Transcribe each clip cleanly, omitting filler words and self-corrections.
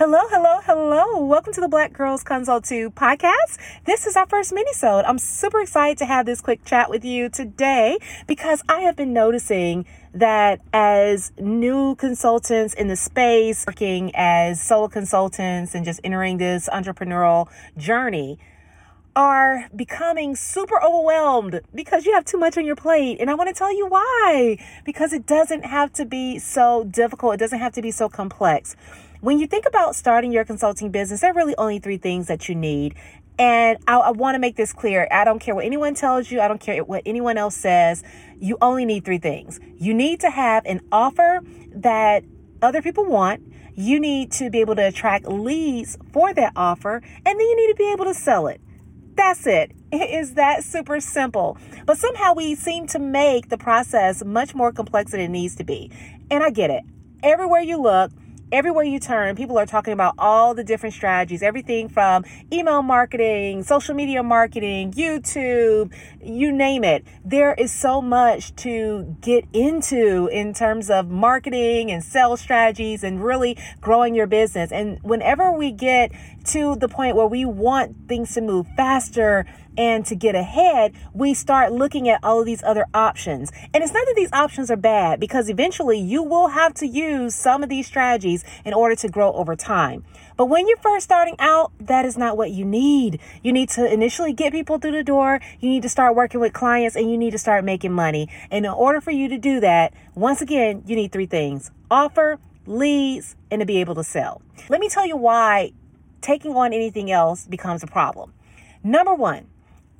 Hello. Welcome to the Black Girls Consult 2 podcast. This is our first mini-sode. I'm super excited to have this quick chat with you today because I have been noticing that as new consultants in the space, working as solo consultants and just entering this entrepreneurial journey, are becoming super overwhelmed because you have too much on your plate. And I want to tell you why, because it doesn't have to be so difficult. It doesn't have to be so complex. When you think about starting your consulting business, there are really only three things that you need. And I want to make this clear. I don't care what anyone tells you. I don't care what anyone else says. You only need three things. You need to have an offer that other people want. You need to be able to attract leads for that offer. And then you need to be able to sell it. That's it. It is that super simple. But somehow we seem to make the process much more complex than it needs to be. And I get it. Everywhere you look, everywhere you turn, people are talking about all the different strategies, everything from email marketing, social media marketing, YouTube, you name it. There is so much to get into in terms of marketing and sales strategies and really growing your business. And whenever we get to the point where we want things to move faster and to get ahead, we start looking at all of these other options. And it's not that these options are bad, because eventually you will have to use some of these strategies in order to grow over time. But when you're first starting out, that is not what you need. You need to initially get people through the door. You need to start working with clients, and you need to start making money. And in order for you to do that, once again, you need three things: offer, leads, and to be able to sell. Let me tell you why taking on anything else becomes a problem. Number one,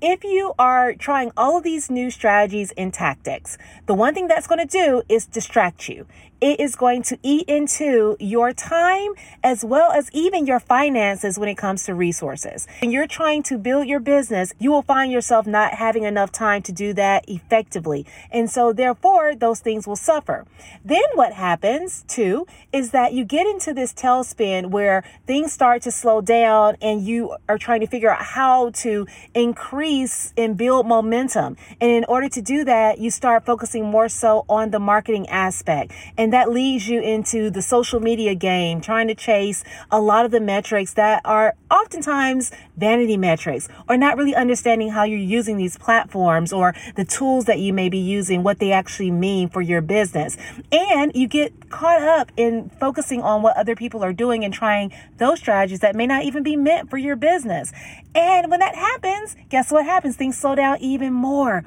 if you are trying all of these new strategies and tactics, the one thing that's going to do is distract you. It is going to eat into your time as well as even your finances when it comes to resources. When you're trying to build your business, you will find yourself not having enough time to do that effectively. And so therefore, those things will suffer. Then what happens too is that you get into this tailspin where things start to slow down and you are trying to figure out how to increase and build momentum. And in order to do that, you start focusing more so on the marketing aspect. And that leads you into the social media game, trying to chase a lot of the metrics that are oftentimes vanity metrics, or not really understanding how you're using these platforms or the tools that you may be using, what they actually mean for your business. And you get caught up in focusing on what other people are doing and trying those strategies that may not even be meant for your business. And when that happens, guess what happens? Things slow down even more.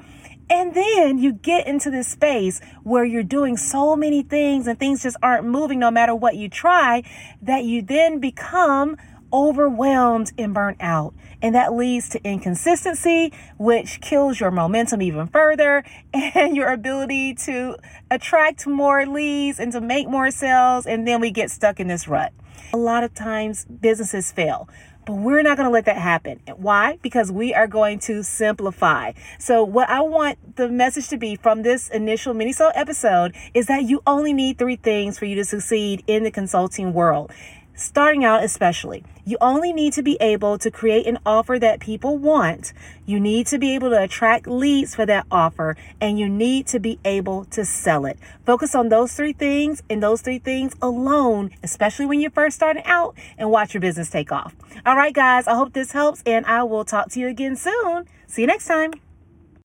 And then you get into this space where you're doing so many things and things just aren't moving no matter what you try, that you then become overwhelmed and burnt out. And that leads to inconsistency, which kills your momentum even further and your ability to attract more leads and to make more sales. And then we get stuck in this rut. A lot of times businesses fail. But we're not going to let that happen. Why? Because we are going to simplify. So what I want the message to be from this initial mini-sode episode is that you only need three things for you to succeed in the consulting world. Starting out especially, you only need to be able to create an offer that people want. You need to be able to attract leads for that offer, and you need to be able to sell it. Focus on those three things and those three things alone, especially when you're first starting out, and watch your business take off. All right, guys, I hope this helps, and I will talk to you again soon. See you next time.